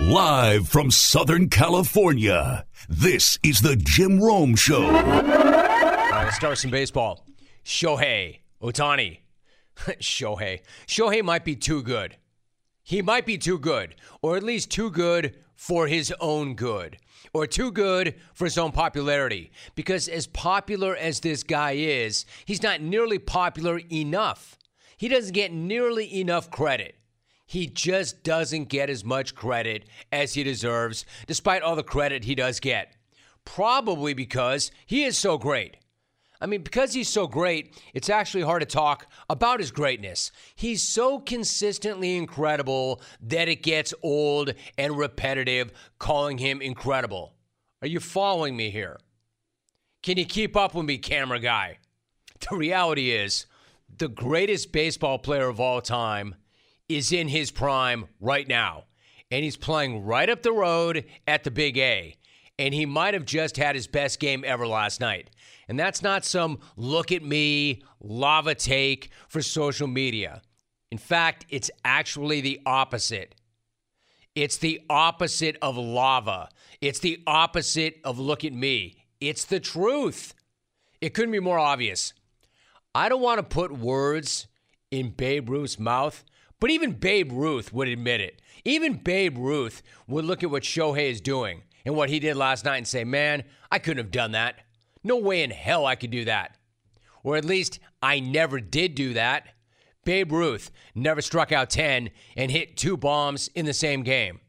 Live from Southern California, this is the Jim Rome Show. All right, let's start with some baseball. Shohei Ohtani. Shohei might be too good. He might be too good, or at least too good for his own good, or too good for his own popularity. Because as popular as this guy is, he's not nearly popular enough. He doesn't get nearly enough credit. He just doesn't get as much credit as he deserves, despite all the credit he does get. Probably because he is so great. I mean, because he's so great, it's actually hard to talk about his greatness. He's so consistently incredible that it gets old and repetitive calling him incredible. Are you following me here? Can you keep up with me, camera guy? The reality is, the greatest baseball player of all time is in his prime right now. And he's playing right up the road at the Big A. And he might have just had his best game ever last night. And that's not some look-at-me, lava take for social media. In fact, it's actually the opposite. It's the opposite of lava. It's the opposite of look-at-me. It's the truth. It couldn't be more obvious. I don't want to put words in Babe Ruth's mouth, but even Babe Ruth would admit it. Even Babe Ruth would look at what Shohei is doing and what he did last night and say, man, I couldn't have done that. No way in hell I could do that. Or at least I never did do that. Babe Ruth never struck out 10 and hit 2 bombs in the same game.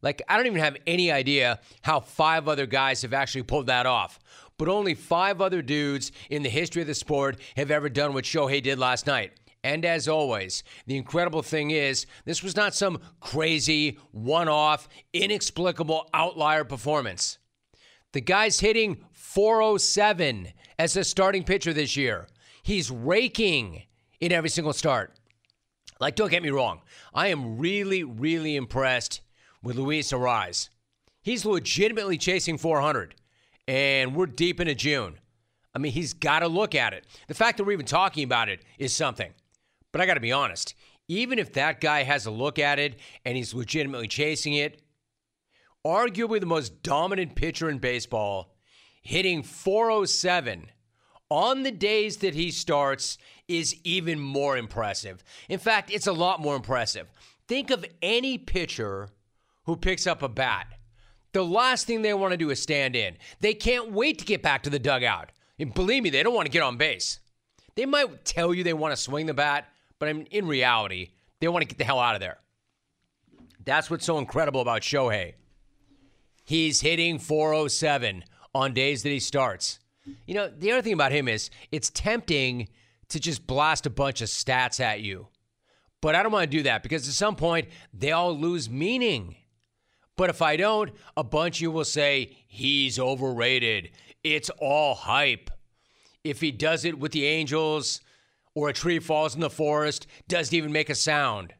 Like, I don't even have any idea how 5 other guys have actually pulled that off. But only 5 other dudes in the history of the sport have ever done what Shohei did last night. And as always, the incredible thing is, this was not some crazy, one-off, inexplicable outlier performance. The guy's hitting .407 as a starting pitcher this year. He's raking in every single start. Like, don't get me wrong. I am really, really impressed with Luis Arraez. He's legitimately chasing 400, and we're deep into June. I mean, he's got to look at it. The fact that we're even talking about it is something. But I got to be honest. Even if that guy has a look at it and he's legitimately chasing it, arguably the most dominant pitcher in baseball, hitting .407 on the days that he starts is even more impressive. In fact, it's a lot more impressive. Think of any pitcher who picks up a bat. The last thing they want to do is stand in. They can't wait to get back to the dugout. And believe me, they don't want to get on base. They might tell you they want to swing the bat, but in reality, they want to get the hell out of there. That's what's so incredible about Shohei. He's hitting .407 on days that he starts. You know, the other thing about him is it's tempting to just blast a bunch of stats at you. But I don't want to do that because at some point, they all lose meaning. But if I don't, a bunch of you will say, he's overrated. It's all hype. If he does it with the Angels or a tree falls in the forest, doesn't even make a sound.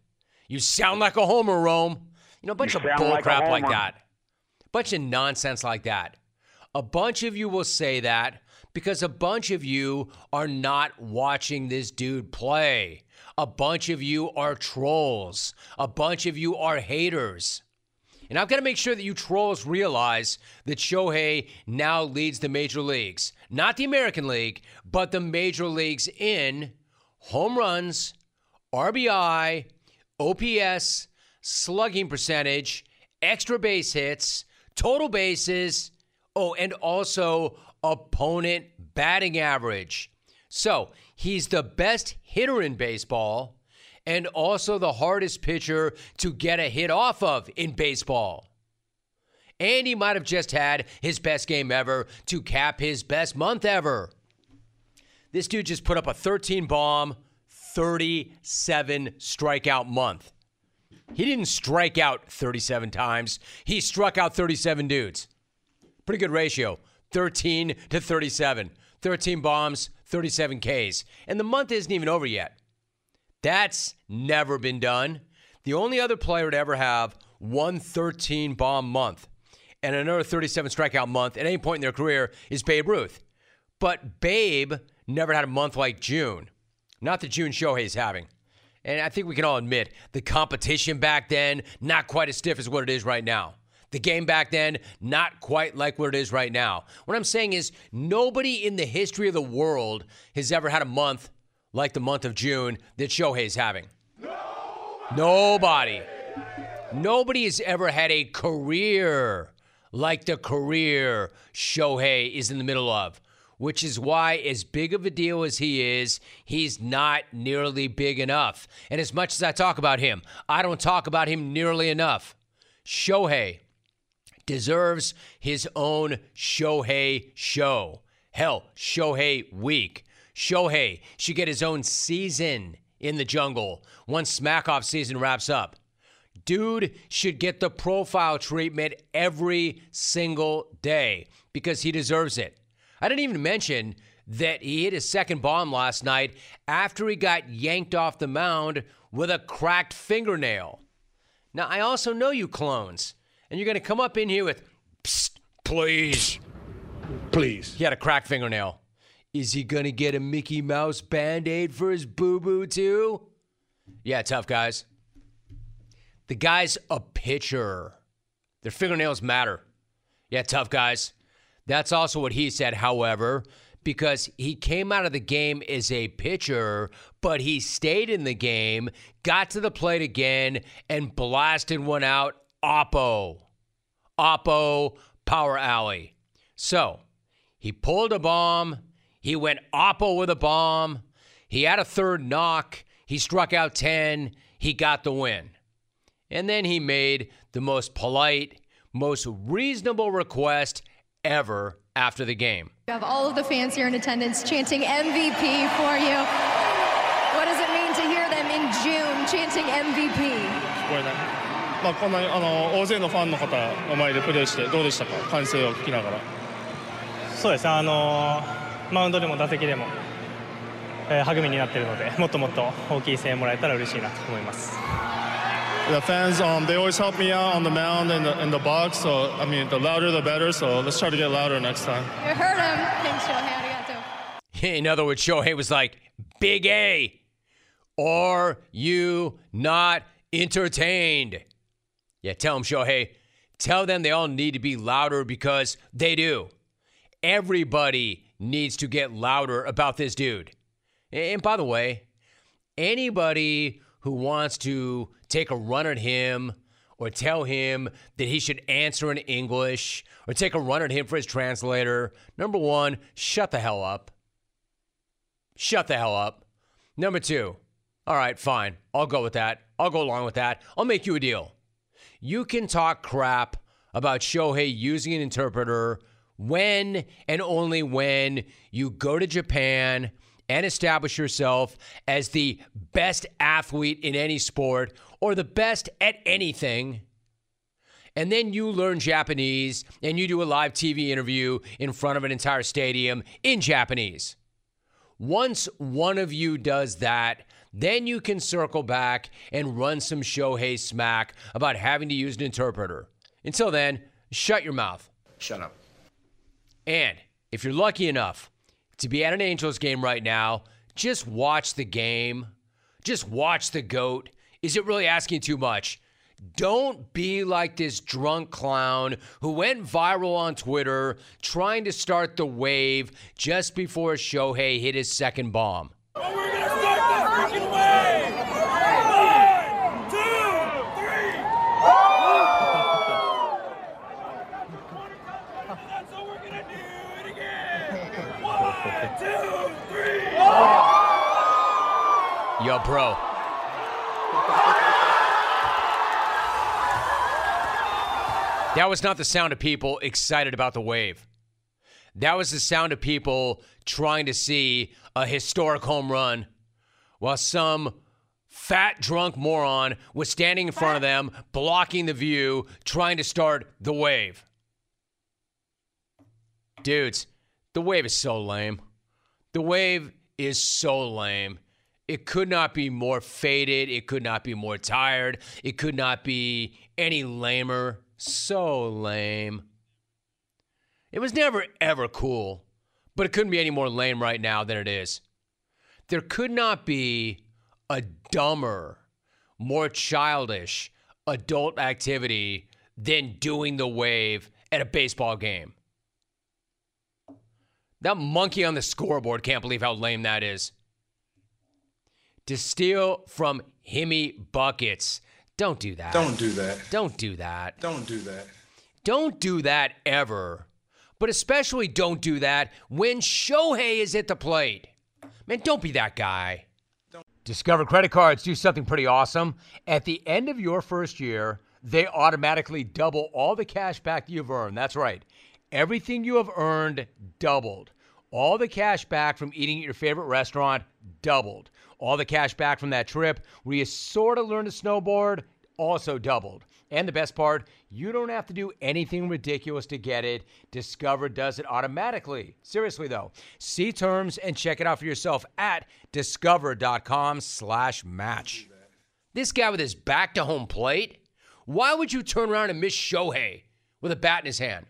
You sound like a homer, Rome. You know, a bunch of bull crap like that. Bunch of nonsense like that. A bunch of you will say that because a bunch of you are not watching this dude play. A bunch of you are trolls. A bunch of you are haters. And I've got to make sure that you trolls realize that Shohei now leads the major leagues. Not the American League, but the major leagues in home runs, RBI, OPS, slugging percentage, extra base hits, total bases, and also opponent batting average. So he's the best hitter in baseball and also the hardest pitcher to get a hit off of in baseball. And he might have just had his best game ever to cap his best month ever. This dude just put up a 13-bomb, 37-strikeout month. He didn't strike out 37 times. He struck out 37 dudes. Pretty good ratio, 13 to 37. 13 bombs, 37 Ks. And the month isn't even over yet. That's never been done. The only other player to ever have one 13-bomb month and another 37-strikeout month at any point in their career is Babe Ruth. But Babe never had a month like June. Not that June Shohei's having. And I think we can all admit the competition back then, not quite as stiff as what it is right now. The game back then, not quite like what it is right now. What I'm saying is nobody in the history of the world has ever had a month like the month of June that Shohei's having. Nobody. Nobody has ever had a career like the career Shohei is in the middle of, which is why, as big of a deal as he is, he's not nearly big enough. And as much as I talk about him, I don't talk about him nearly enough. Shohei deserves his own Shohei show. Hell, Shohei week. Shohei should get his own season in the jungle once Smack-Off season wraps up. Dude should get the profile treatment every single day because he deserves it. I didn't even mention that he hit his second bomb last night after he got yanked off the mound with a cracked fingernail. Now, I also know you clones, and you're going to come up in here with, "Psst, please, please." He had a cracked fingernail. Is he going to get a Mickey Mouse Band-Aid for his boo-boo too? Yeah, tough guys. The guy's a pitcher. Their fingernails matter. Yeah, tough guys. That's also what he said, however, because he came out of the game as a pitcher, but he stayed in the game, got to the plate again, and blasted one out. Oppo. Oppo Power Alley. So, he pulled a bomb. He went oppo with a bomb. He had a third knock. He struck out 10. He got the win. And then he made the most polite, most reasonable request ever after the game. You have all of the fans here in attendance chanting MVP for you. What does it mean to hear them in June chanting MVP? The fans, they always help me out on the mound and in the box, so, I mean, the louder the better, so let's try to get louder next time. You heard him. Thanks, Shohei. Arigato. In other words, Shohei was like, "Big A, are you not entertained?" Yeah, tell them, Shohei. Tell them they all need to be louder because they do. Everybody needs to get louder about this dude. And by the way, anybody who wants to take a run at him or tell him that he should answer in English or take a run at him for his translator, number one, shut the hell up. Shut the hell up. Number two, all right, fine. I'll go with that. I'll go along with that. I'll make you a deal. You can talk crap about Shohei using an interpreter when and only when you go to Japan and establish yourself as the best athlete in any sport or the best at anything. And then you learn Japanese and you do a live TV interview in front of an entire stadium in Japanese. Once one of you does that, then you can circle back and run some Shohei smack about having to use an interpreter. Until then, shut your mouth. Shut up. And if you're lucky enough to be at an Angels game right now, just watch the game. Just watch the GOAT. Is it really asking too much? Don't be like this drunk clown who went viral on Twitter trying to start the wave just before Shohei hit his second bomb. Oh, we're going to start that freaking wave! 1, 2, 3! That's what we're going to do it again! 1, 2, 3! Yo, bro. That was not the sound of people excited about the wave. That was the sound of people trying to see a historic home run while some fat drunk moron was standing in front of them, blocking the view, trying to start the wave. Dudes, the wave is so lame. The wave is so lame. It could not be more faded. It could not be more tired. It could not be any lamer. So lame. It was never, ever cool, but it couldn't be any more lame right now than it is. There could not be a dumber, more childish adult activity than doing the wave at a baseball game. That monkey on the scoreboard can't believe how lame that is. To steal from Himmy buckets. Don't do that. Don't do that. Don't do that. Don't do that. Don't do that ever. But especially don't do that when Shohei is at the plate. Man, don't be that guy. Discover credit cards do something pretty awesome. At the end of your first year, they automatically double all the cash back you've earned. That's right. Everything you have earned doubled. All the cash back from eating at your favorite restaurant doubled. All the cash back from that trip where you sort of learned to snowboard also doubled. And the best part, you don't have to do anything ridiculous to get it. Discover does it automatically. Seriously, though. See terms and check it out for yourself at discover.com/match. This guy with his back to home plate? Why would you turn around and miss Shohei with a bat in his hand?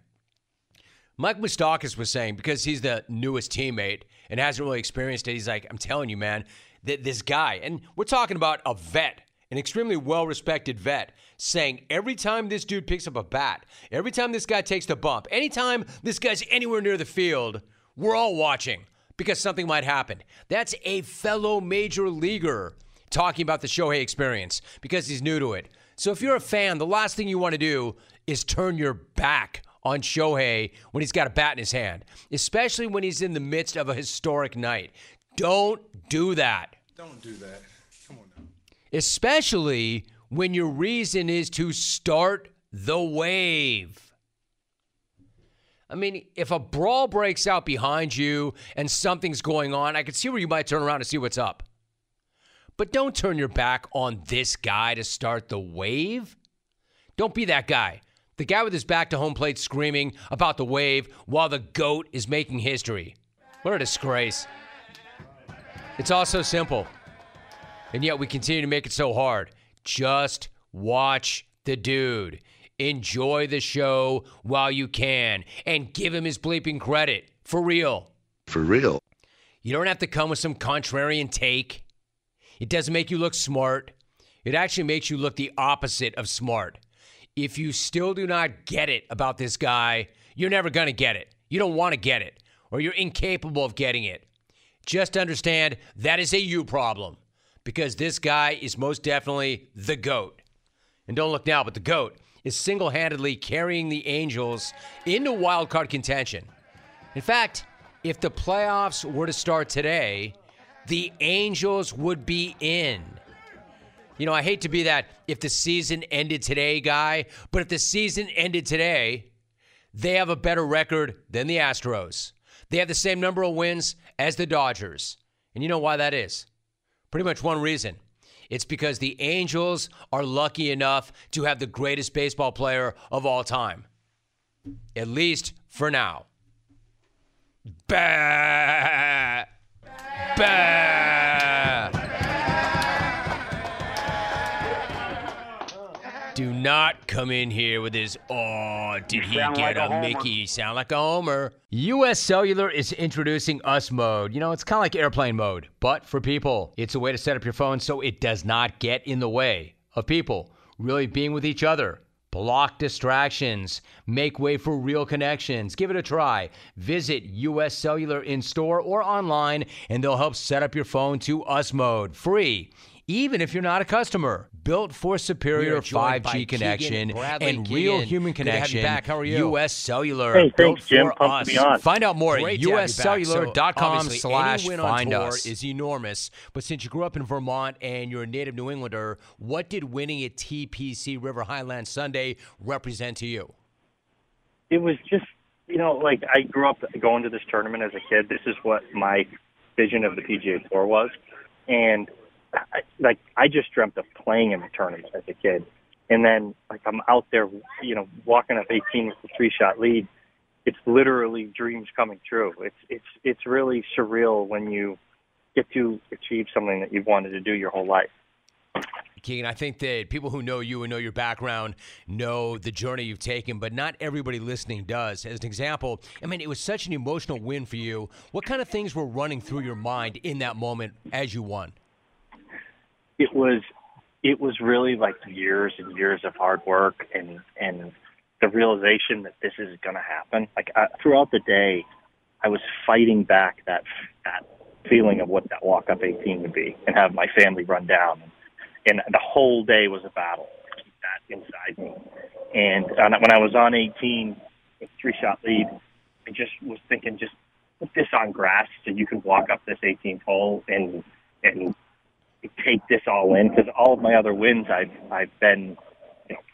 Mike Moustakis was saying, because he's the newest teammate and hasn't really experienced it, he's like, I'm telling you, man, this guy, and we're talking about a vet, an extremely well-respected vet, saying every time this dude picks up a bat, every time this guy takes the bump, anytime this guy's anywhere near the field, we're all watching because something might happen. That's a fellow major leaguer talking about the Shohei experience because he's new to it. So if you're a fan, the last thing you want to do is turn your back on Shohei when he's got a bat in his hand, especially when he's in the midst of a historic night. Don't do that. Don't do that. Come on now. Especially when your reason is to start the wave. I mean, if a brawl breaks out behind you and something's going on, I could see where you might turn around and see what's up. But don't turn your back on this guy to start the wave. Don't be that guy. The guy with his back to home plate screaming about the wave while the GOAT is making history. What a disgrace. It's all so simple, and yet we continue to make it so hard. Just watch the dude. Enjoy the show while you can, and give him his bleeping credit. For real. For real. You don't have to come with some contrarian take. It doesn't make you look smart. It actually makes you look the opposite of smart. If you still do not get it about this guy, you're never going to get it. You don't want to get it, or you're incapable of getting it. Just understand that is a you problem, because this guy is most definitely the GOAT. And don't look now, but the GOAT is single-handedly carrying the Angels into wildcard contention. In fact, if the playoffs were to start today, the Angels would be in. You know, I hate to be that if the season ended today guy, but if the season ended today, they have a better record than the Astros. They have the same number of wins as the Dodgers. And you know why that is? Pretty much one reason. It's because the Angels are lucky enough to have the greatest baseball player of all time. At least for now. Bah! Bah! Do not come in here with his, oh, did he get a Mickey? You sound like a homer. U.S. Cellular is introducing Us Mode. You know, it's kind of like airplane mode, but for people. It's a way to set up your phone so it does not get in the way of people really being with each other. Block distractions. Make way for real connections. Give it a try. Visit U.S. Cellular in-store or online, and they'll help set up your phone to Us Mode. Free. Even if you're not a customer. Built for superior 5G connection and real human connection. U.S. Cellular. Hey, thanks, Jim. Pumped me on. Find out more at uscellular.com/findus. Is enormous. But since you grew up in Vermont and you're a native New Englander, what did winning at TPC River Highlands Sunday represent to you? It was just, you know, like I grew up going to this tournament as a kid. This is what my vision of the PGA Tour was, and I just dreamt of playing in the tournament as a kid. And then, like, I'm out there, you know, walking up 18 with a three-shot lead. It's literally dreams coming true. It's really surreal when you get to achieve something that you've wanted to do your whole life. Keegan, I think that people who know you and know your background know the journey you've taken, but not everybody listening does. As an example, I mean, it was such an emotional win for you. What kind of things were running through your mind in that moment as you won? it was really like years and years of hard work and the realization that this is going to happen. Like throughout the day, I was fighting back that feeling of what that walk up 18 would be and have my family run down. And the whole day was a battle to keep that inside me. And when I was on 18, with 3-shot lead, I just was thinking, just put this on grass so you can walk up this 18th hole and take this all in. Because all of my other wins, I've been,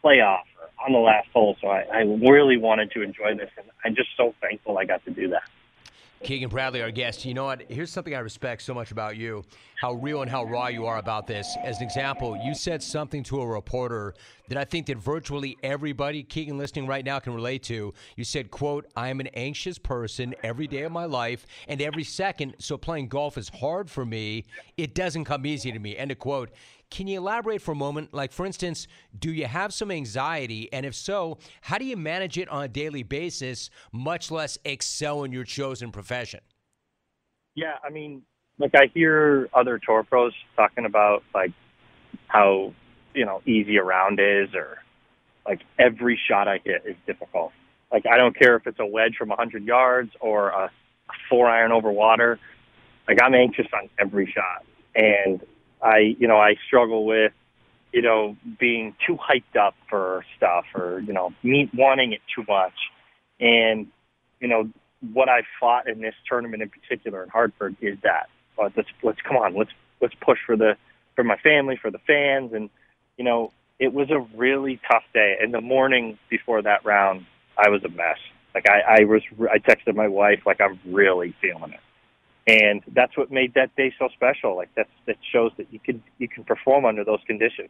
playoff or on the last hole. So I really wanted to enjoy this, and I'm just so thankful I got to do that. Keegan Bradley, our guest. You know what? Here's something I respect so much about you, how real and how raw you are about this. As an example, you said something to a reporter that I think that virtually everybody, Keegan, listening right now can relate to. You said, quote, "I am an anxious person every day of my life and every second, so playing golf is hard for me. It doesn't come easy to me," end of quote. Can you elaborate for a moment? Like, for instance, do you have some anxiety? And if so, how do you manage it on a daily basis, much less excel in your chosen profession? Yeah, I mean, like, I hear other tour pros talking about, like, how, easy a round is, or, like, every shot I hit is difficult. Like, I don't care if it's a wedge from 100 yards or a 4-iron over water. Like, I'm anxious on every shot. And I struggle with, being too hyped up for stuff, or, me wanting it too much. And, what I fought in this tournament in particular in Hartford is that, let's come on, let's push for my family, for the fans. And, it was a really tough day. And the morning before that round, I was a mess. Like I texted my wife, like, I'm really feeling it. And that's what made that day so special. Like that shows that you can perform under those conditions.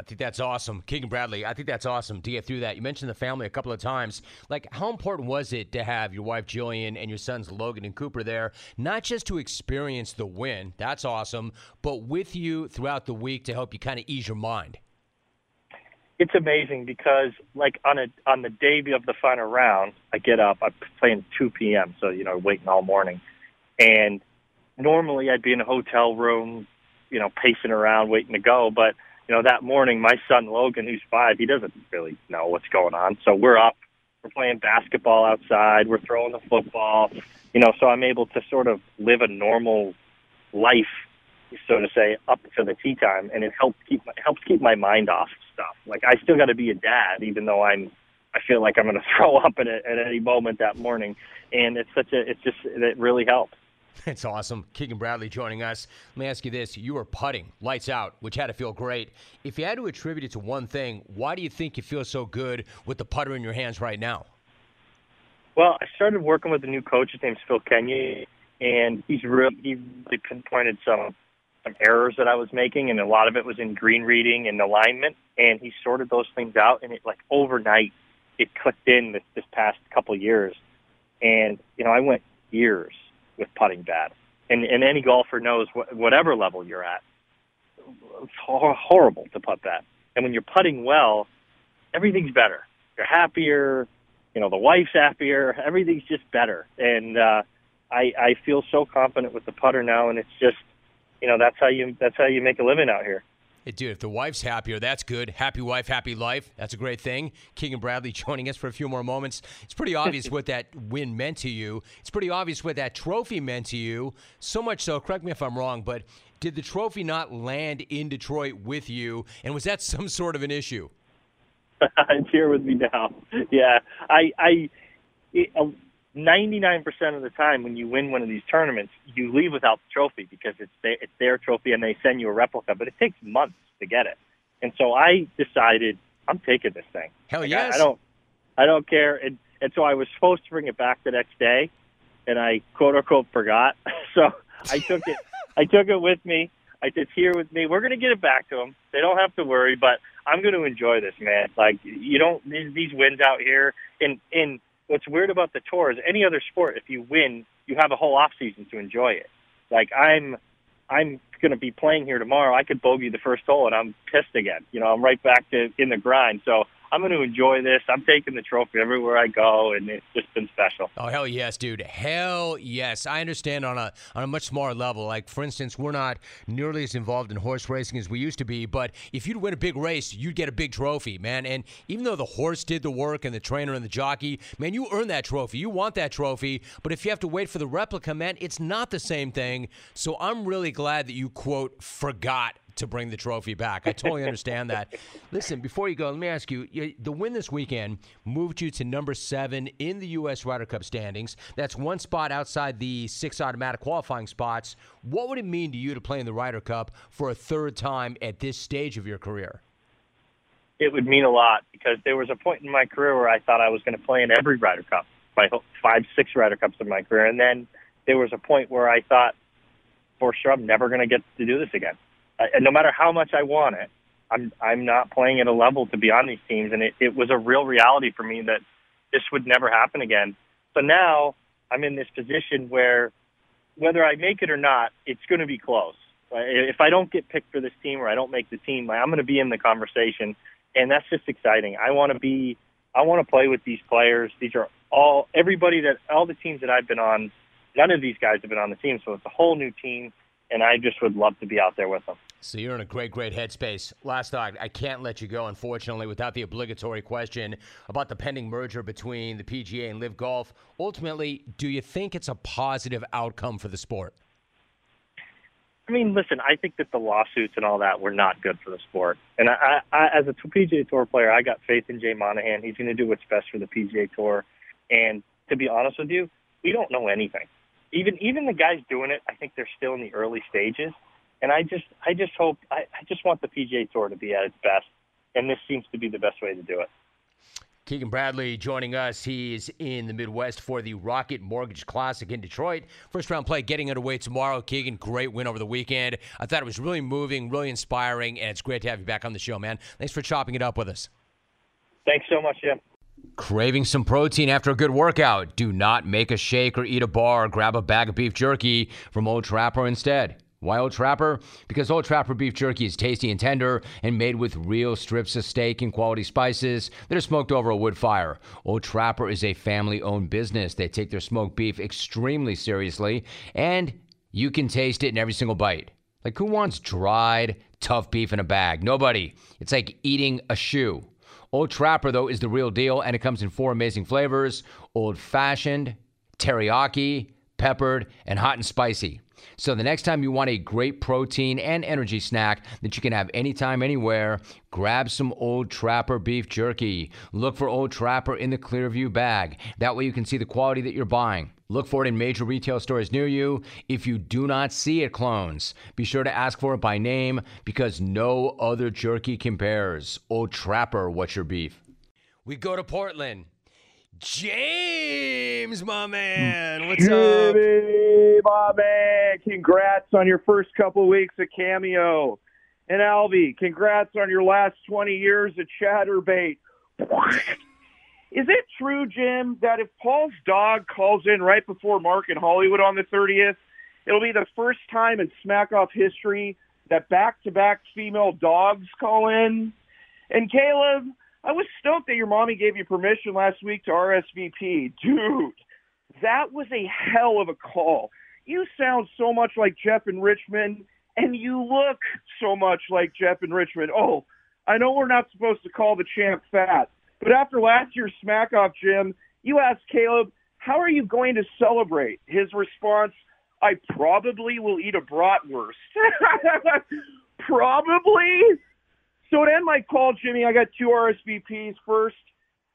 I think that's awesome. Keegan Bradley, I think that's awesome to get through that. You mentioned the family a couple of times. Like, how important was it to have your wife, Jillian, and your sons, Logan and Cooper, there, not just to experience the win, that's awesome, but with you throughout the week to help you kind of ease your mind? It's amazing because, like, on the day of the final round, I get up, I'm playing 2 p.m., so, waiting all morning. And normally I'd be in a hotel room, pacing around waiting to go. But, that morning my son Logan, who's 5, he doesn't really know what's going on. So we're up, we're playing basketball outside, we're throwing the football, so I'm able to sort of live a normal life, so to say, up to the tea time. And it helps keep my mind off stuff. Like, I still got to be a dad, even though I feel like I'm going to throw up at any moment that morning. And it really helps. It's awesome. Keegan Bradley joining us. Let me ask you this. You were putting lights out, which had to feel great. If you had to attribute it to one thing, why do you think you feel so good with the putter in your hands right now? Well, I started working with a new coach. His name's Phil Kenyon, and he really pinpointed some errors that I was making, and a lot of it was in green reading and alignment, and he sorted those things out, and it, like, overnight, it clicked in this past couple years. And, I went years with putting bad. And any golfer knows whatever level you're at, it's horrible to putt bad. And when you're putting well, everything's better. You're happier, the wife's happier, everything's just better. And I feel so confident with the putter now, and it's just, that's how you make a living out here. Dude, if the wife's happier, that's good. Happy wife, happy life. That's a great thing. Keegan Bradley joining us for a few more moments. It's pretty obvious what that win meant to you. It's pretty obvious what that trophy meant to you. So much so, correct me if I'm wrong, but did the trophy not land in Detroit with you? And was that some sort of an issue? It's here with me now. Yeah. 99% of the time when you win one of these tournaments, you leave without the trophy because it's their trophy and they send you a replica, but it takes months to get it. And so I decided I'm taking this thing. Hell yes. I don't care. And so I was supposed to bring it back the next day, and I quote unquote forgot. So I took it. I took it with me. It's here with me. We're going to get it back to them. They don't have to worry, but I'm going to enjoy this, man. Like, you don't, these wins out here in what's weird about the tour is any other sport, if you win, you have a whole off season to enjoy it. Like, I'm going to be playing here tomorrow. I could bogey the first hole and I'm pissed again. I'm right back to in the grind. So I'm going to enjoy this. I'm taking the trophy everywhere I go, and it's just been special. Oh, hell yes, dude. Hell yes. I understand on a much smaller level. Like, for instance, we're not nearly as involved in horse racing as we used to be, but if you'd win a big race, you'd get a big trophy, man. And even though the horse did the work and the trainer and the jockey, man, you earn that trophy. You want that trophy. But if you have to wait for the replica, man, it's not the same thing. So I'm really glad that you, quote, forgot to bring the trophy back. I totally understand that. Listen, before you go, let me ask you, the win this weekend moved you to number 7 in the U.S. Ryder Cup standings. That's one spot outside the 6 automatic qualifying spots. What would it mean to you to play in the Ryder Cup for a third time at this stage of your career? It would mean a lot, because there was a point in my career where I thought I was going to play in every Ryder Cup, my 5, 6 Ryder Cups in my career. And then there was a point where I thought, for sure, I'm never going to get to do this again. And no matter how much I want it, I'm not playing at a level to be on these teams. And it was a real reality for me that this would never happen again. So now I'm in this position where whether I make it or not, it's going to be close. If I don't get picked for this team or I don't make the team, I'm going to be in the conversation. And that's just exciting. I want to play with these players. These are all the teams that I've been on, none of these guys have been on the team. So it's a whole new team. And I just would love to be out there with them. So you're in a great, great headspace. Last thought, I can't let you go, unfortunately, without the obligatory question about the pending merger between the PGA and LIV Golf. Ultimately, do you think it's a positive outcome for the sport? I mean, listen, I think that the lawsuits and all that were not good for the sport. And I as a PGA Tour player, I got faith in Jay Monahan. He's going to do what's best for the PGA Tour. And to be honest with you, we don't know anything. Even the guys doing it, I think they're still in the early stages. And I just want the PGA Tour to be at its best. And this seems to be the best way to do it. Keegan Bradley joining us. He's in the Midwest for the Rocket Mortgage Classic in Detroit. First round play getting underway tomorrow. Keegan, great win over the weekend. I thought it was really moving, really inspiring, and it's great to have you back on the show, man. Thanks for chopping it up with us. Thanks so much, Jim. Craving some protein after a good workout? Do not make a shake or eat a bar. Grab a bag of beef jerky from Old Trapper instead. Why Old Trapper? Because Old Trapper beef jerky is tasty and tender and made with real strips of steak and quality spices that are smoked over a wood fire. Old Trapper is a family-owned business. They take their smoked beef extremely seriously, and you can taste it in every single bite. Like, who wants dried, tough beef in a bag? Nobody. It's like eating a shoe. Old Trapper, though, is the real deal, and it comes in 4 amazing flavors: old-fashioned, teriyaki, peppered, and hot and spicy. So the next time you want a great protein and energy snack that you can have anytime, anywhere, grab some Old Trapper beef jerky. Look for Old Trapper in the Clearview bag. That way you can see the quality that you're buying. Look for it in major retail stores near you. If you do not see it, clones, be sure to ask for it by name, because no other jerky compares. Old Trapper, what's your beef? We go to Portland. James, my man. What's up? Hey, Bobby. Congrats on your first couple weeks at Cameo. And Alvy, congrats on your last 20 years at Chatterbait. Is it true, Jim, that if Paul's dog calls in right before Mark in Hollywood on the 30th, it'll be the first time in Smack Off history that back-to-back female dogs call in? And Caleb, I was stoked that your mommy gave you permission last week to RSVP. Dude, that was a hell of a call. You sound so much like Jeff in Richmond, and you look so much like Jeff in Richmond. Oh, I know we're not supposed to call the champ fat, but after last year's Smack Off, Jim, you asked Caleb, how are you going to celebrate? His response, I probably will eat a bratwurst. Probably? So to end my call, Jimmy, I got 2 RSVPs. First,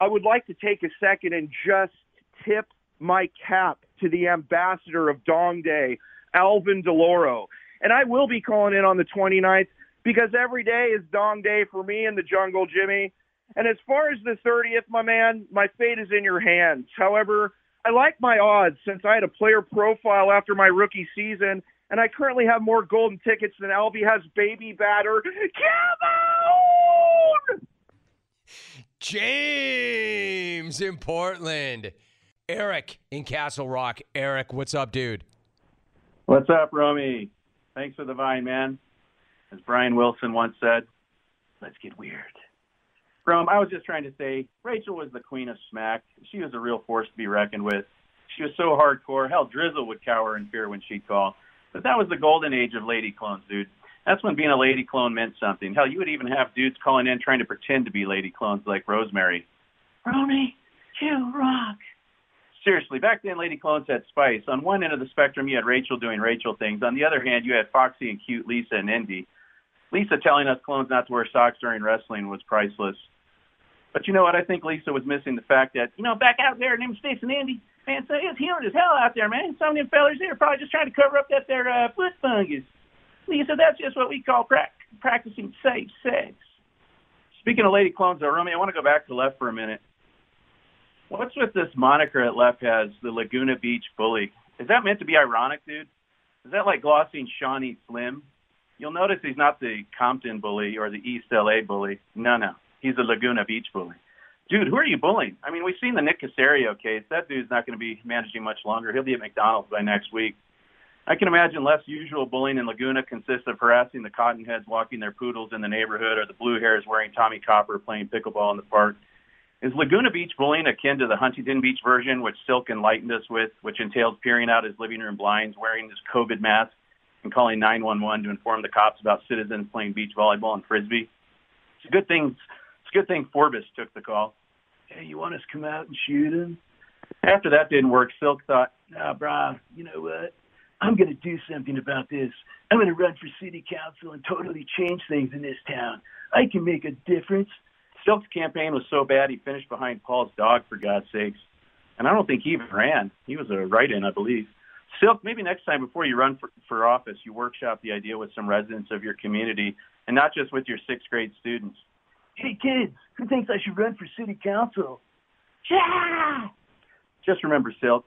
I would like to take a second and just tip my cap to the ambassador of Dong Day, Alvin Deloro. And I will be calling in on the 29th, because every day is Dong Day for me in the jungle, Jimmy. And as far as the 30th, my man, my fate is in your hands. However, I like my odds since I had a player profile after my rookie season, and I currently have more golden tickets than Alvy has baby batter. Come on! James in Portland. Eric in Castle Rock. Eric, what's up, dude? What's up, Romy? Thanks for the vine, man. As Brian Wilson once said, let's get weird. I was just trying to say, Rachel was the queen of smack. She was a real force to be reckoned with. She was so hardcore. Hell, Drizzle would cower in fear when she'd call. But that was the golden age of lady clones, dude. That's when being a lady clone meant something. Hell, you would even have dudes calling in trying to pretend to be lady clones like Rosemary. Romy, you rock. Seriously, back then lady clones had spice. On one end of the spectrum, you had Rachel doing Rachel things. On the other hand, you had foxy and cute Lisa and Indy. Lisa telling us clones not to wear socks during wrestling was priceless. But you know what? I think Lisa was missing the fact that, back out there, them Sticks and Indy, man, so it's humid as hell out there, man. Some of them fellas there are probably just trying to cover up that their foot fungus. Lisa, that's just what we call practicing safe sex. Speaking of lady clones, though, Romy, I want to go back to Left for a minute. What's with this moniker that Left has, the Laguna Beach Bully? Is that meant to be ironic, dude? Is that like glossing Shawnee Slim? You'll notice he's not the Compton Bully or the East LA Bully. No. He's the Laguna Beach Bully. Dude, who are you bullying? I mean, we've seen the Nick Caserio case. That dude's not going to be managing much longer. He'll be at McDonald's by next week. I can imagine less usual bullying in Laguna consists of harassing the cottonheads walking their poodles in the neighborhood or the blue hairs wearing Tommy Copper playing pickleball in the park. Is Laguna Beach bullying akin to the Huntington Beach version, which Silk enlightened us with, which entails peering out his living room blinds, wearing his COVID mask, and calling 911 to inform the cops about citizens playing beach volleyball and frisbee? It's a good thing Forbes took the call. Hey, you want us to come out and shoot him? After that didn't work, Silk thought, nah, brah, you know what? I'm going to do something about this. I'm going to run for city council and totally change things in this town. I can make a difference. Silk's campaign was so bad he finished behind Paul's dog, for God's sakes. And I don't think he even ran. He was a write-in, I believe. Silk, maybe next time before you run for office, you workshop the idea with some residents of your community and not just with your sixth-grade students. Hey, kids, who thinks I should run for city council? Yeah! Just remember, Silk,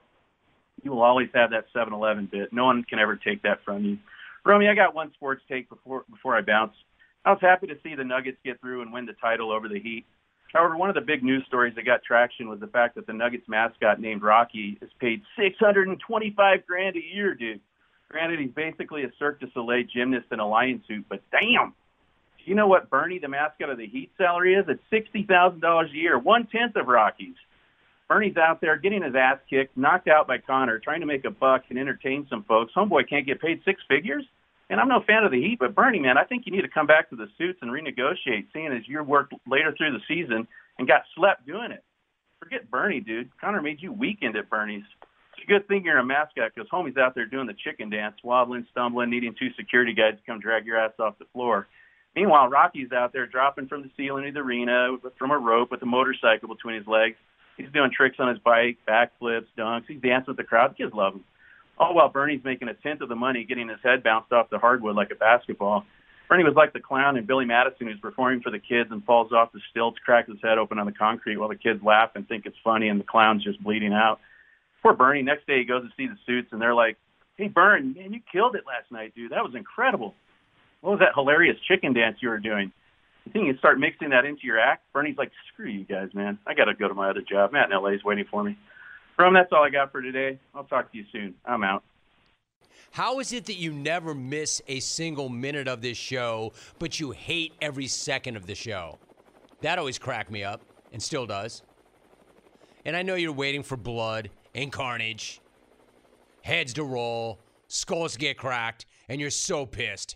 you will always have that 7-Eleven bit. No one can ever take that from you. Romy, I got one sports take before I bounce. I was happy to see the Nuggets get through and win the title over the Heat. However, one of the big news stories that got traction was the fact that the Nuggets mascot named Rocky is paid $625,000 a year, dude. Granted, he's basically a Cirque du Soleil gymnast in a lion suit, but damn! You know what Bernie, the mascot of the Heat, salary is? It's $60,000 a year, one-tenth of Rocky's. Bernie's out there getting his ass kicked, knocked out by Connor, trying to make a buck and entertain some folks. Homeboy can't get paid six figures. And I'm no fan of the Heat, but Bernie, man, I think you need to come back to the suits and renegotiate, seeing as you worked later through the season and got slept doing it. Forget Bernie, dude. Connor made you weakened at Bernie's. It's a good thing you're a mascot because homie's out there doing the chicken dance, wobbling, stumbling, needing two security guys to come drag your ass off the floor. Meanwhile, Rocky's out there dropping from the ceiling of the arena from a rope with a motorcycle between his legs. He's doing tricks on his bike, backflips, dunks. He's dancing with the crowd. The kids love him. All while Bernie's making a tenth of the money, getting his head bounced off the hardwood like a basketball. Bernie was like the clown in Billy Madison who's performing for the kids and falls off the stilts, cracks his head open on the concrete while the kids laugh and think it's funny and the clown's just bleeding out. Poor Bernie. Next day he goes to see the suits and they're like, hey, Bernie, man, you killed it last night, dude. That was incredible. What was that hilarious chicken dance you were doing? You think you'd start mixing that into your act? Bernie's like, screw you guys, man. I got to go to my other job. Matt in LA is waiting for me. Rome, that's all I got for today. I'll talk to you soon. I'm out. How is it that you never miss a single minute of this show, but you hate every second of the show? That always cracked me up and still does. And I know you're waiting for blood and carnage, heads to roll, skulls get cracked, and you're so pissed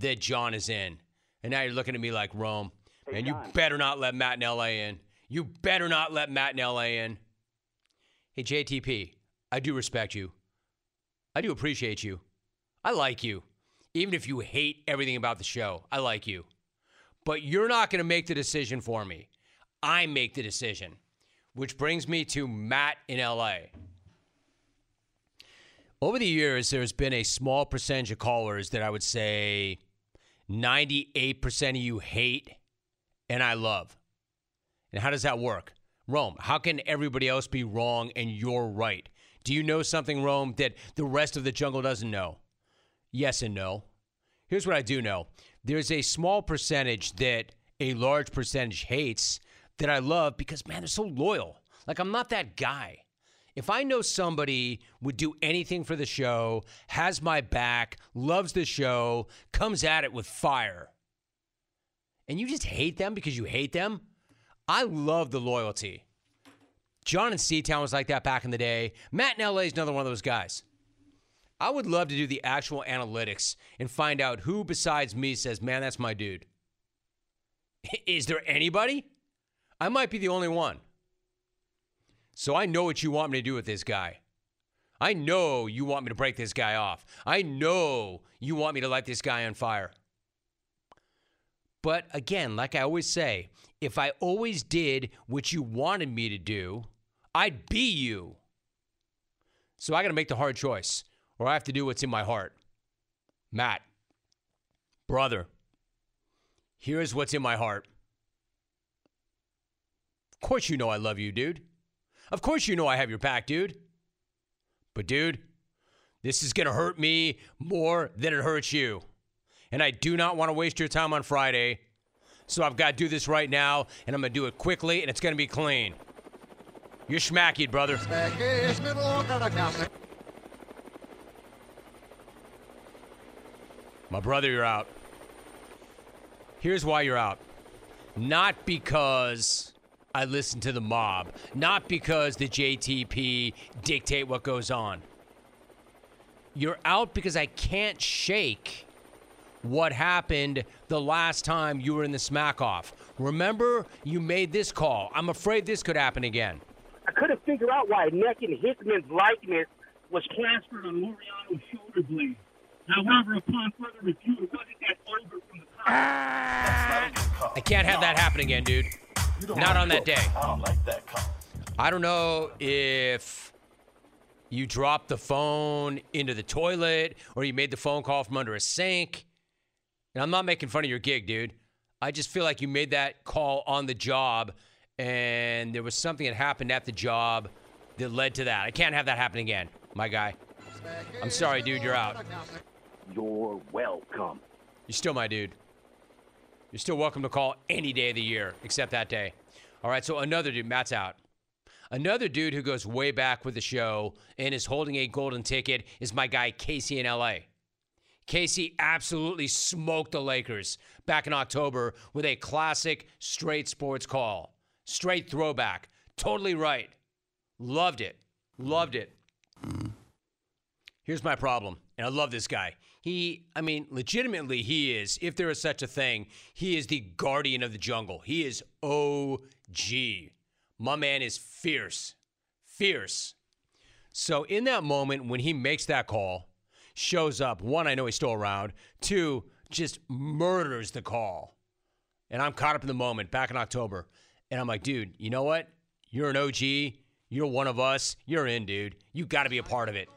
that John is in. And now you're looking at me like, Rome, hey, man, John, you better not let Matt in LA in. You better not let Matt in LA in. Hey, JTP, I do respect you. I do appreciate you. I like you. Even if you hate everything about the show, I like you. But you're not going to make the decision for me. I make the decision, which brings me to Matt in LA. Over the years, there's been a small percentage of callers that I would say 98% of you hate and I love. And how does that work? Rome, how can everybody else be wrong and you're right? Do you know something, Rome, that the rest of the jungle doesn't know? Yes and no. Here's what I do know. There's a small percentage that a large percentage hates that I love because, man, they're so loyal. Like, I'm not that guy. If I know somebody would do anything for the show, has my back, loves the show, comes at it with fire, and you just hate them because you hate them. I love the loyalty. John in Seatown was like that back in the day. Matt in LA is another one of those guys. I would love to do the actual analytics and find out who besides me says, man, that's my dude. Is there anybody? I might be the only one. So I know what you want me to do with this guy. I know you want me to break this guy off. I know you want me to light this guy on fire. But again, like I always say, if I always did what you wanted me to do, I'd be you. So I got to make the hard choice, or I have to do what's in my heart. Matt, brother, here's what's in my heart. Of course you know I love you, dude. Of course you know I have your back, dude. But dude, this is going to hurt me more than it hurts you. And I do not want to waste your time on Friday. So I've got to do this right now, and I'm going to do it quickly, and it's going to be clean. You're schmacky, brother. My brother, you're out. Here's why you're out. Not because I listen to the mob. Not because the JTP dictate what goes on. You're out because I can't shake what happened the last time you were in the smack-off. Remember, you made this call. I'm afraid this could happen again. I couldn't figure out why Neckin Hickman's likeness was plastered on Loriano's shoulder blade. However, upon further review, it wasn't that over from the top. I can't have that happen again, dude. Not on that day. I don't like that call. I don't know if you dropped the phone into the toilet or you made the phone call from under a sink. And I'm not making fun of your gig, dude. I just feel like you made that call on the job, and there was something that happened at the job that led to that. I can't have that happen again, my guy. I'm sorry, dude. You're out. You're welcome. You're still my dude. You're still welcome to call any day of the year except that day. All right, so another dude. Matt's out. Another dude who goes way back with the show and is holding a golden ticket is my guy Casey in LA. Casey absolutely smoked the Lakers back in October with a classic straight sports call. Straight throwback. Totally right. Loved it. Loved it. Here's my problem, and I love this guy. Legitimately, he is, if there is such a thing, he is the guardian of the jungle. He is OG. My man is fierce. Fierce. So in that moment, when he makes that call, shows up, one, I know he's still around, two, just murders the call. And I'm caught up in the moment, back in October. And I'm like, dude, you know what? You're an OG. You're one of us. You're in, dude. You got to be a part of it.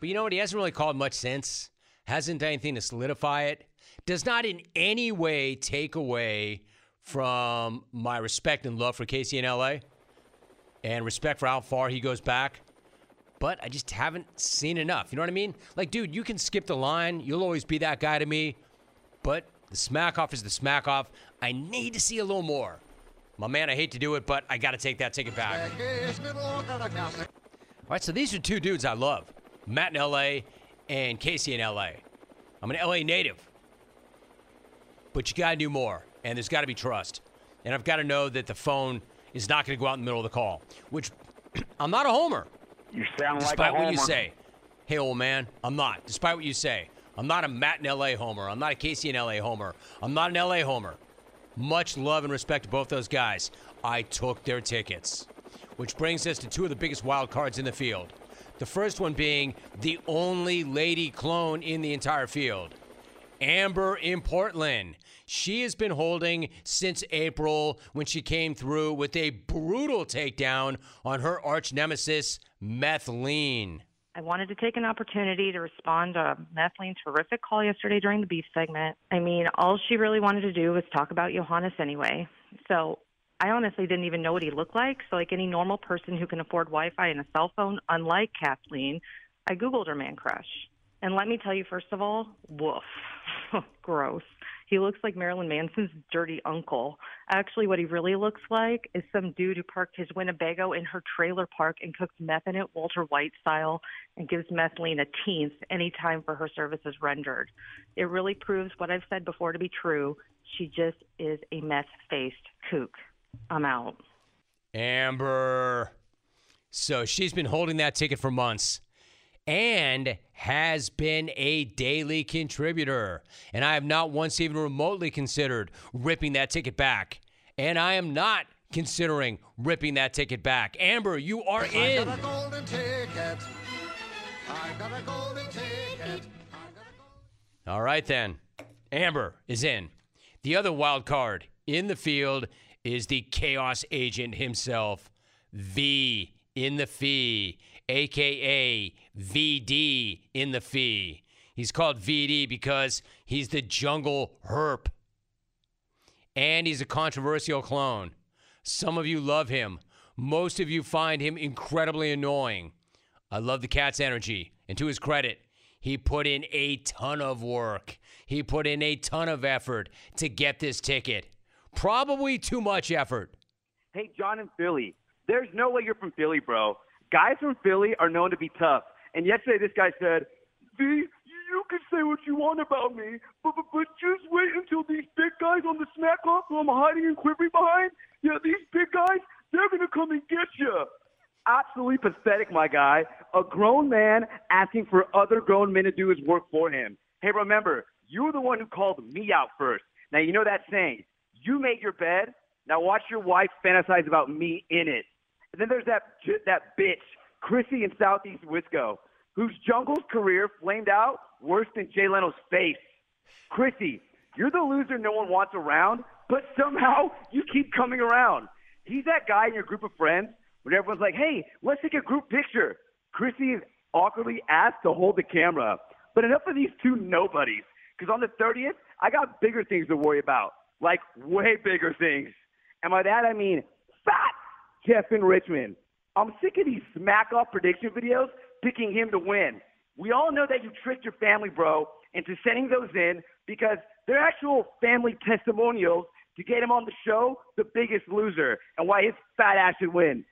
But you know what? He hasn't really called much since. Hasn't done anything to solidify it. Does not in any way take away from my respect and love for Casey in LA and respect for how far he goes back. But I just haven't seen enough. You know what I mean? Like, dude, you can skip the line. You'll always be that guy to me. But the smack-off is the smack-off. I need to see a little more. My man, I hate to do it, but I got to take that ticket back. All right, so these are two dudes I love. Matt in L.A. and Casey in L.A. I'm an L.A. native. But you got to do more, and there's got to be trust. And I've got to know that the phone is not going to go out in the middle of the call, which I'm not a homer. You sound like a homer. Despite what you say. Hey, old man, I'm not. Despite what you say. I'm not a Matt in L.A. homer. I'm not a Casey in L.A. homer. I'm not an L.A. homer. Much love and respect to both those guys. I took their tickets, which brings us to two of the biggest wild cards in the field. The first one being the only lady clone in the entire field, Amber in Portland. She has been holding since April when she came through with a brutal takedown on her arch nemesis, Methleen. I wanted to take an opportunity to respond to Methleen's horrific call yesterday during the beef segment. I mean, all she really wanted to do was talk about Yohannes anyway. So I honestly didn't even know what he looked like. So like any normal person who can afford Wi-Fi and a cell phone, unlike Kathleen, I Googled her man crush. And let me tell you, first of all, woof, gross. He looks like Marilyn Manson's dirty uncle. Actually, what he really looks like is some dude who parked his Winnebago in her trailer park and cooks meth in it Walter White style and gives Methleen a teenth any time for her services rendered. It really proves what I've said before to be true. She just is a meth-faced kook. I'm out. Amber. So she's been holding that ticket for months and has been a daily contributor. And I have not once even remotely considered ripping that ticket back. And I am not considering ripping that ticket back. Amber, you are in. I got a golden ticket. I got a golden ticket. All right, then. Amber is in. The other wild card in the field is the chaos agent himself, V in the Fee, a.k.a. VD in the Fee. He's called VD because he's the jungle herp. And he's a controversial clone. Some of you love him. Most of you find him incredibly annoying. I love the cat's energy. And to his credit, he put in a ton of work. He put in a ton of effort to get this ticket. Probably too much effort. Hey, John in Philly. There's no way you're from Philly, bro. Guys from Philly are known to be tough. And yesterday this guy said, V, you can say what you want about me, but just wait until these big guys on the snack off who I'm hiding and quivering behind, yeah, these big guys, they're going to come and get you. Absolutely pathetic, my guy. A grown man asking for other grown men to do his work for him. Hey, remember, you're the one who called me out first. Now, you know that saying, you made your bed, now watch your wife fantasize about me in it. And then there's that bitch, Chrissy in Southeast Wisco, whose jungle's career flamed out worse than Jay Leno's face. Chrissy, you're the loser no one wants around, but somehow you keep coming around. He's that guy in your group of friends when everyone's like, hey, let's take a group picture. Chrissy is awkwardly asked to hold the camera. But enough of these two nobodies, because on the 30th, I got bigger things to worry about, like way bigger things. And by that, I mean fat Jeff in Richmond. I'm sick of these smack-off prediction videos picking him to win. We all know that you tricked your family, bro, into sending those in because they're actual family testimonials to get him on the show, The Biggest Loser, and why his fat ass should win.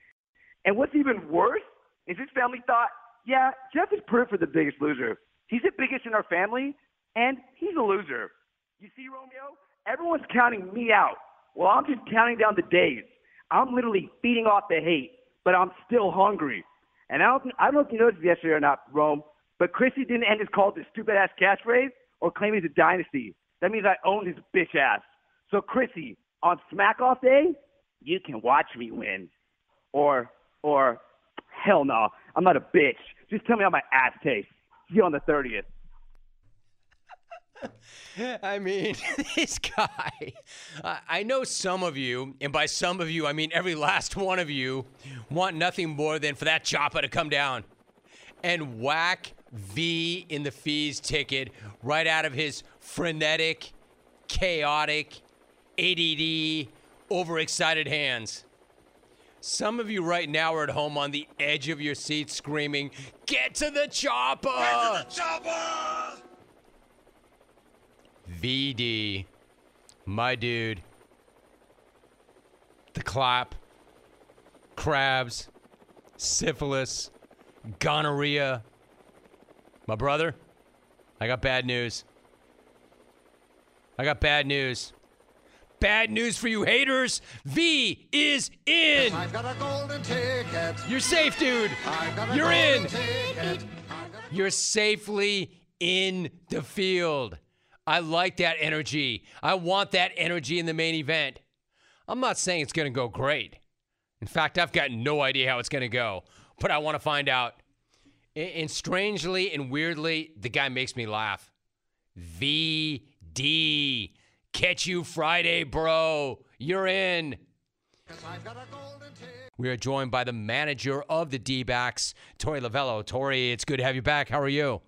And what's even worse is his family thought, yeah, Jeff is perfect for The Biggest Loser. He's the biggest in our family, and he's a loser. You see, Romeo, everyone's counting me out. Well, I'm just counting down the days. I'm literally feeding off the hate, but I'm still hungry. And I don't know if you noticed yesterday or not, Rome, but Chrissy didn't end his call to stupid-ass catchphrase or claim he's a dynasty. That means I own his bitch ass. So, Chrissy, on Smack Off Day, you can watch me win. Or hell no, I'm not a bitch. Just tell me how my ass tastes. See you on the 30th. I mean, this guy, I know some of you, and by some of you, I mean every last one of you, want nothing more than for that chopper to come down and whack V in the Fee's ticket right out of his frenetic, chaotic, ADD, overexcited hands. Some of you right now are at home on the edge of your seat screaming, get to the chopper! Get to the chopper! VD, my dude, the clap, crabs, syphilis, gonorrhea. My brother, I got bad news. I got bad news. Bad news for you haters. V is in. I've got a golden ticket. You're safe, dude. You're in. You're safely in the field. I like that energy. I want that energy in the main event. I'm not saying it's going to go great. In fact, I've got no idea how it's going to go, but I want to find out. And strangely and weirdly, the guy makes me laugh. VD. Catch you Friday, bro. You're in. We are joined by the manager of the D-backs, Torey Lovullo. Torey, it's good to have you back. How are you?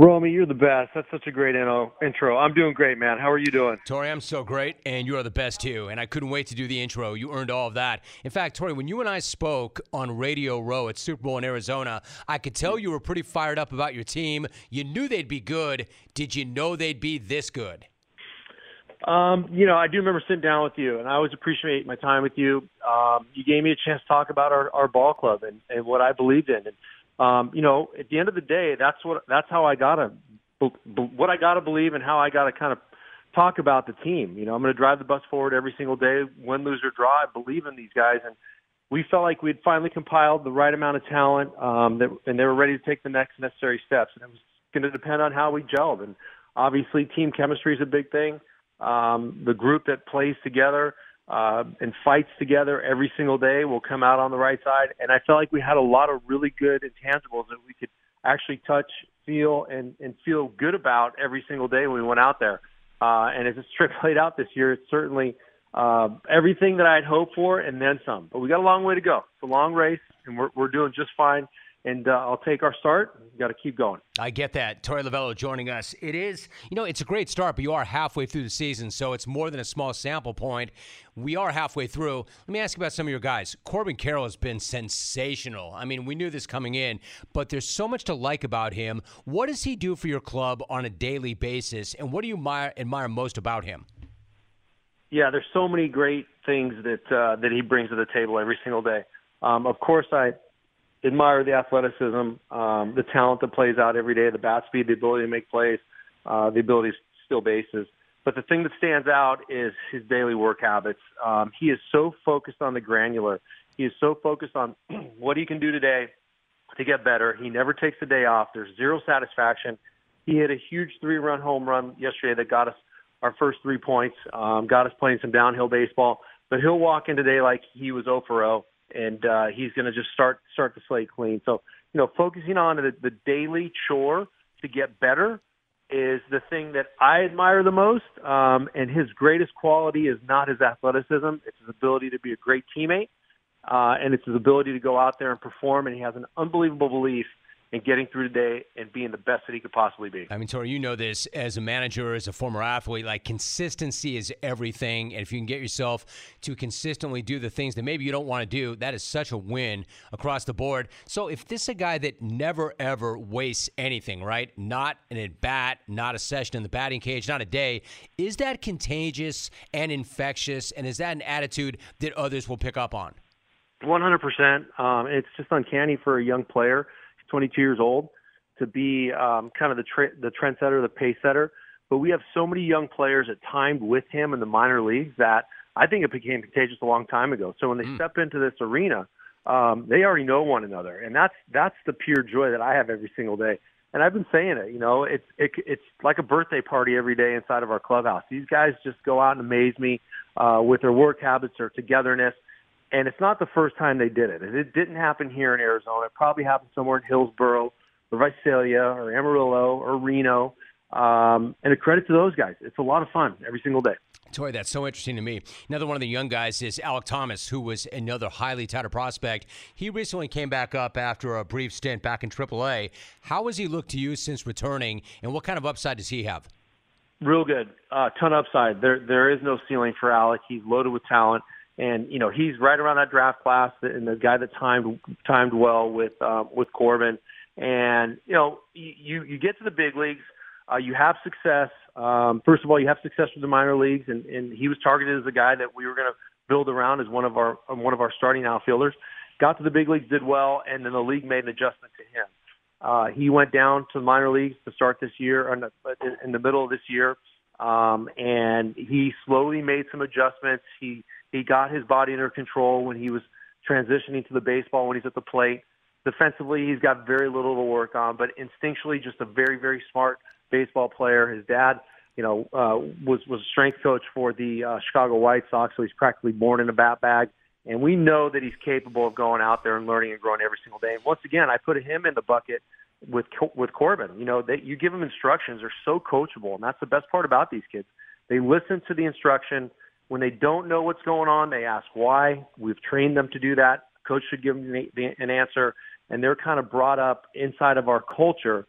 Romy, you're the best. That's such a great intro. I'm doing great, man. How are you doing? Torey, I'm so great, and you are the best, too. And I couldn't wait to do the intro. You earned all of that. In fact, Torey, when you and I spoke on Radio Row at Super Bowl in Arizona, I could tell you were pretty fired up about your team. You knew they'd be good. Did you know they'd be this good? I do remember sitting down with you, and I always appreciate my time with you. You gave me a chance to talk about our ball club and what I believed in. And, at the end of the day, that's how I got to believe and how I got to kind of talk about the team. You know, I'm going to drive the bus forward every single day, win, lose, or draw. I believe in these guys. And we felt like we'd finally compiled the right amount of talent, and they were ready to take the next necessary steps. And it was going to depend on how we gelled. And obviously, team chemistry is a big thing. The group that plays together and fights together every single day will come out on the right side. And I felt like we had a lot of really good intangibles that we could actually touch, feel, and feel good about every single day when we went out there. And as this trip played out this year, it's certainly everything that I had hoped for and then some. But we got a long way to go. It's a long race, and we're doing just fine. And I'll take our start. We've got to keep going. I get that. Torey Lovullo joining us. It is, you know, it's a great start, but you are halfway through the season, so it's more than a small sample point. We are halfway through. Let me ask you about some of your guys. Corbin Carroll has been sensational. I mean, we knew this coming in, but there's so much to like about him. What does he do for your club on a daily basis, and what do you admire most about him? Yeah, there's so many great things that he brings to the table every single day. Of course, I admire the athleticism, the talent that plays out every day, the bat speed, the ability to make plays, the ability to steal bases. But the thing that stands out is his daily work habits. He is so focused on the granular. He is so focused on what he can do today to get better. He never takes a day off. There's zero satisfaction. He hit a huge three-run home run yesterday that got us our first 3 points, got us playing some downhill baseball. But he'll walk in today like he was 0 for 0. And he's going to just start the slate clean. So, you know, focusing on the daily chore to get better is the thing that I admire the most. And his greatest quality is not his athleticism. It's his ability to be a great teammate. And it's his ability to go out there and perform. And he has an unbelievable belief and getting through today and being the best that he could possibly be. I mean, Torey, you know this as a manager, as a former athlete, like consistency is everything. And if you can get yourself to consistently do the things that maybe you don't want to do, that is such a win across the board. So if this is a guy that never, ever wastes anything, right? Not an at-bat, not a session in the batting cage, not a day. Is that contagious and infectious? And is that an attitude that others will pick up on? 100%. It's just uncanny for a young player, 22 years old, to be kind of the trendsetter, the pace setter. But we have so many young players that timed with him in the minor leagues that I think it became contagious a long time ago. So when they step into this arena, they already know one another. And that's the pure joy that I have every single day. And I've been saying it, you know, it's like a birthday party every day inside of our clubhouse. These guys just go out and amaze me with their work habits, their togetherness. And it's not the first time they did it. It didn't happen here in Arizona. It probably happened somewhere in Hillsboro or Visalia or Amarillo or Reno. And a credit to those guys. It's a lot of fun every single day. Torey, that's so interesting to me. Another one of the young guys is Alec Thomas, who was another highly touted prospect. He recently came back up after a brief stint back in AAA. How has he looked to you since returning, and what kind of upside does he have? Real good. Ton upside. There is no ceiling for Alec. He's loaded with talent. And, you know, he's right around that draft class and the guy that timed well with Corbin. And, you know, you get to the big leagues, you have success. First of all, you have success with the minor leagues, and he was targeted as a guy that we were going to build around as one of our starting outfielders. Got to the big leagues, did well, and then the league made an adjustment to him. He went down to the minor leagues to start this year, in the middle of this year, and he slowly made some adjustments. He got his body under control when he was transitioning to the baseball, when he's at the plate. Defensively, he's got very little to work on, but instinctually, just a very, very smart baseball player. His dad, you know, was a strength coach for the Chicago White Sox, so he's practically born in a bat bag. And we know that he's capable of going out there and learning and growing every single day. And once again, I put him in the bucket with Corbin. You know, you give them instructions. They're so coachable, and that's the best part about these kids. They listen to the instruction. When they don't know what's going on, they ask why. We've trained them to do that. Coach should give them an answer. And they're kind of brought up inside of our culture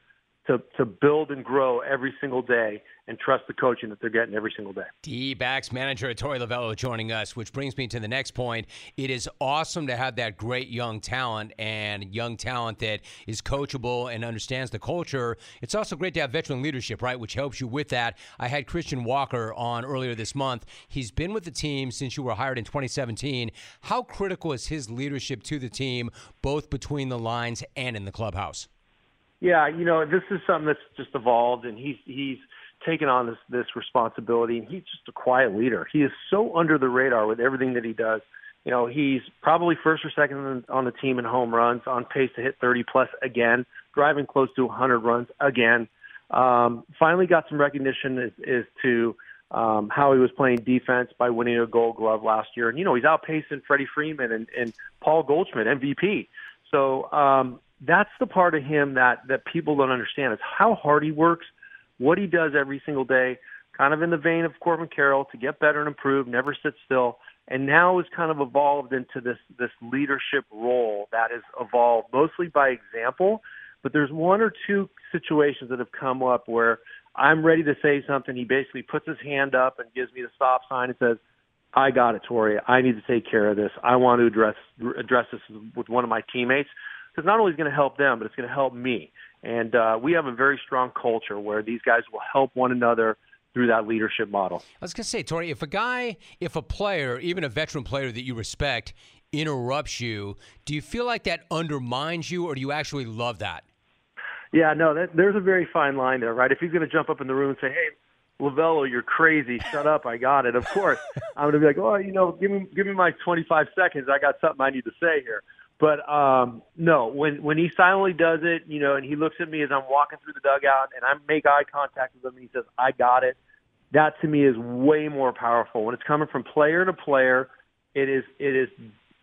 to build and grow every single day and trust the coaching that they're getting every single day. D-backs manager Torey Lovullo joining us, which brings me to the next point. It is awesome to have that great young talent that is coachable and understands the culture. It's also great to have veteran leadership, right, which helps you with that. I had Christian Walker on earlier this month. He's been with the team since you were hired in 2017. How critical is his leadership to the team, both between the lines and in the clubhouse? Yeah, you know, this is something that's just evolved, and he's taken on this responsibility, and he's just a quiet leader. He is so under the radar with everything that he does. You know, he's probably first or second on the team in home runs, on pace to hit 30-plus again, driving close to 100 runs again. Finally got some recognition as to how he was playing defense by winning a Gold Glove last year. And, you know, he's outpacing Freddie Freeman and Paul Goldschmidt, MVP. So that's the part of him that people don't understand, is how hard he works, what he does every single day, kind of in the vein of Corbin Carroll, to get better and improve, never sit still. And now has kind of evolved into this leadership role that is evolved mostly by example. But there's one or two situations that have come up where I'm ready to say something. He basically puts his hand up and gives me the stop sign and says, I got it, Torey. I need to take care of this. I want to address this with one of my teammates, because not only is it going to help them, but it's going to help me. And we have a very strong culture where these guys will help one another through that leadership model. I was going to say, Torey, if a player, even a veteran player that you respect, interrupts you, do you feel like that undermines you, or do you actually love that? Yeah, no, there's a very fine line there, right? If he's going to jump up in the room and say, hey, Lovullo, you're crazy. Shut up. I got it. Of course. I'm going to be like, oh, you know, give me my 25 seconds. I got something I need to say here. But, no, when he silently does it, you know, and he looks at me as I'm walking through the dugout and I make eye contact with him and he says, I got it, that to me is way more powerful. When it's coming from player to player, it is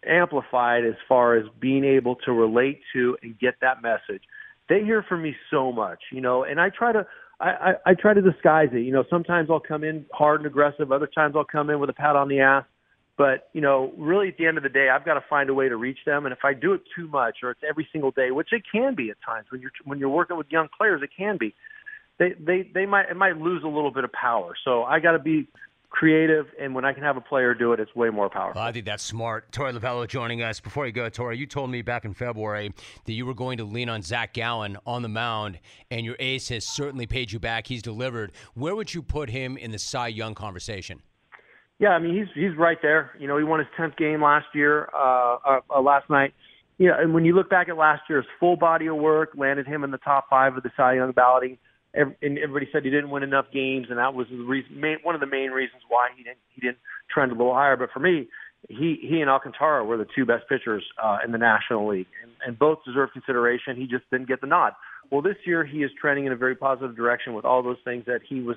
amplified as far as being able to relate to and get that message. They hear from me so much, you know, and I try to disguise it. You know, sometimes I'll come in hard and aggressive. Other times I'll come in with a pat on the ass. But, you know, really at the end of the day, I've got to find a way to reach them. And if I do it too much, or it's every single day, which it can be at times when you're working with young players, it can be, it might lose a little bit of power. So I got to be creative, and when I can have a player do it, it's way more powerful. Well, I think that's smart. Torey Lovullo joining us. Before you go, Torey, you told me back in February that you were going to lean on Zach Gallen on the mound, and your ace has certainly paid you back. He's delivered. Where would you put him in the Cy Young conversation? Yeah, I mean, he's right there. You know, he won his 10th game last night. You know, and when you look back at last year's full body of work, landed him in the top 5 of the Cy Young balloting. And everybody said he didn't win enough games, and that was the reason, one of the main reasons why he didn't trend a little higher. But for me, he and Alcantara were the two best pitchers in the National League, and both deserve consideration. He just didn't get the nod. Well, this year he is trending in a very positive direction with all those things that he was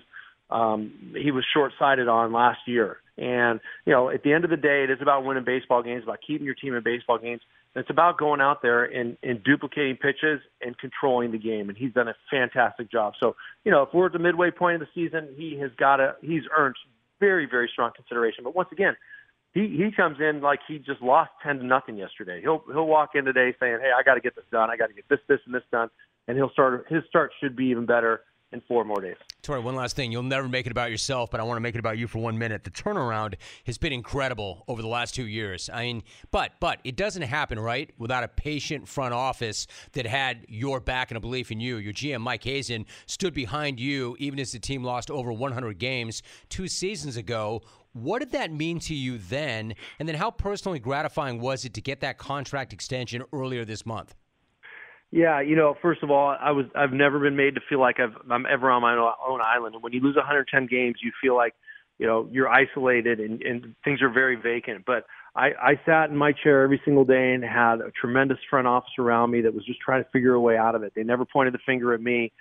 short-sighted on last year. And, you know, at the end of the day, it is about winning baseball games, about keeping your team in baseball games. It's about going out there and duplicating pitches and controlling the game, and he's done a fantastic job. So, you know, if we're at the midway point of the season, he's earned very, very strong consideration. But once again, he comes in like he just lost 10-0 yesterday. He'll walk in today saying, hey, I got to get this done. I got to get this and this done. And his start should be even better in 4 more days. Torey, one last thing. You'll never make it about yourself, but I want to make it about you for 1 minute. The turnaround has been incredible over the last 2 years. I mean, but it doesn't happen, right, without a patient front office that had your back and a belief in you. Your GM, Mike Hazen, stood behind you even as the team lost over 100 games 2 seasons ago. What did that mean to you then? And then how personally gratifying was it to get that contract extension earlier this month? Yeah, you know, first of all, I've never been made to feel like I'm ever on my own island. And when you lose 110 games, you feel like, you know, you're isolated and things are very vacant. But I sat in my chair every single day and had a tremendous front office around me that was just trying to figure a way out of it. They never pointed the finger at me.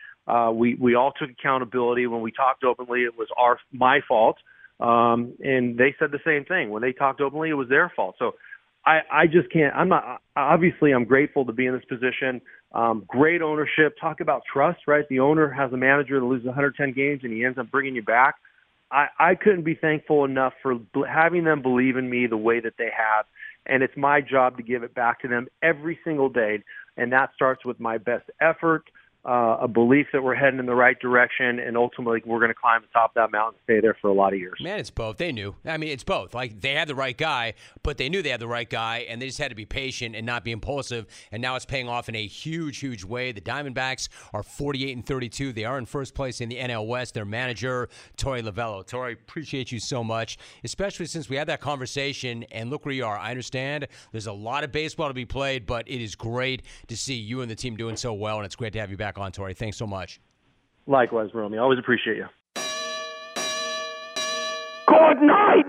We all took accountability. When we talked openly, it was my fault. And they said the same thing. When they talked openly, it was their fault. So I just can't. Obviously, I'm grateful to be in this position. Great ownership. Talk about trust, right? The owner has a manager that loses 110 games and he ends up bringing you back. I couldn't be thankful enough for having them believe in me the way that they have. And it's my job to give it back to them every single day. And that starts with my best effort, a belief that we're heading in the right direction, and ultimately we're going to climb the top of that mountain and stay there for a lot of years. Man, it's both. They knew. I mean, it's both. Like, they had the right guy, but they knew they had the right guy, and they just had to be patient and not be impulsive, and now it's paying off in a huge, huge way. The Diamondbacks are 48-32. They are in first place in the NL West. Their manager, Torey Lovullo. Torey, appreciate you so much, especially since we had that conversation, and look where you are. I understand there's a lot of baseball to be played, but it is great to see you and the team doing so well, and it's great to have you back on, Torey. Thanks so much. Likewise, Rome. I always appreciate you. Good night,